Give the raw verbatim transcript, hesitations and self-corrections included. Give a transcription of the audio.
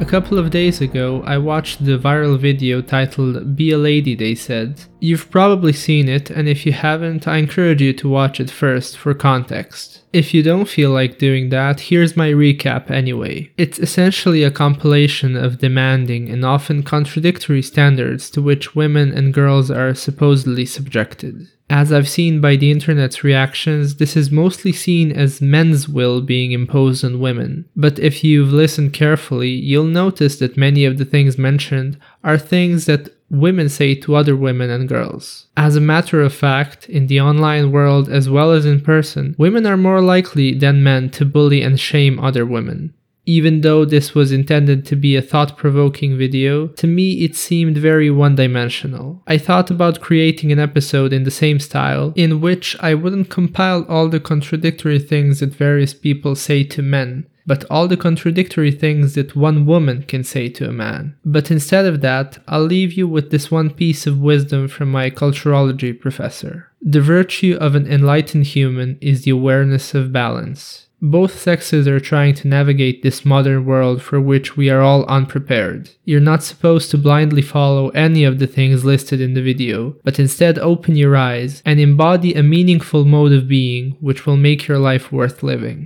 A couple of days ago, I watched the viral video titled Be a Lady They Said. You've probably seen it, and if you haven't, I encourage you to watch it first for context. If you don't feel like doing that, here's my recap anyway. It's essentially a compilation of demanding and often contradictory standards to which women and girls are supposedly subjected. As I've seen by the internet's reactions, this is mostly seen as men's will being imposed on women. But if you've listened carefully, you'll notice that many of the things mentioned are things that women say to other women and girls. As a matter of fact, in the online world as well as in person, women are more likely than men to bully and shame other women. Even though this was intended to be a thought-provoking video, to me it seemed very one-dimensional. I thought about creating an episode in the same style, in which I wouldn't compile all the contradictory things that various people say to men, but all the contradictory things that one woman can say to a man. But instead of that, I'll leave you with this one piece of wisdom from my culturology professor. The virtue of an enlightened human is the awareness of balance. Both sexes are trying to navigate this modern world for which we are all unprepared. You're not supposed to blindly follow any of the things listed in the video, but instead open your eyes and embody a meaningful mode of being which will make your life worth living.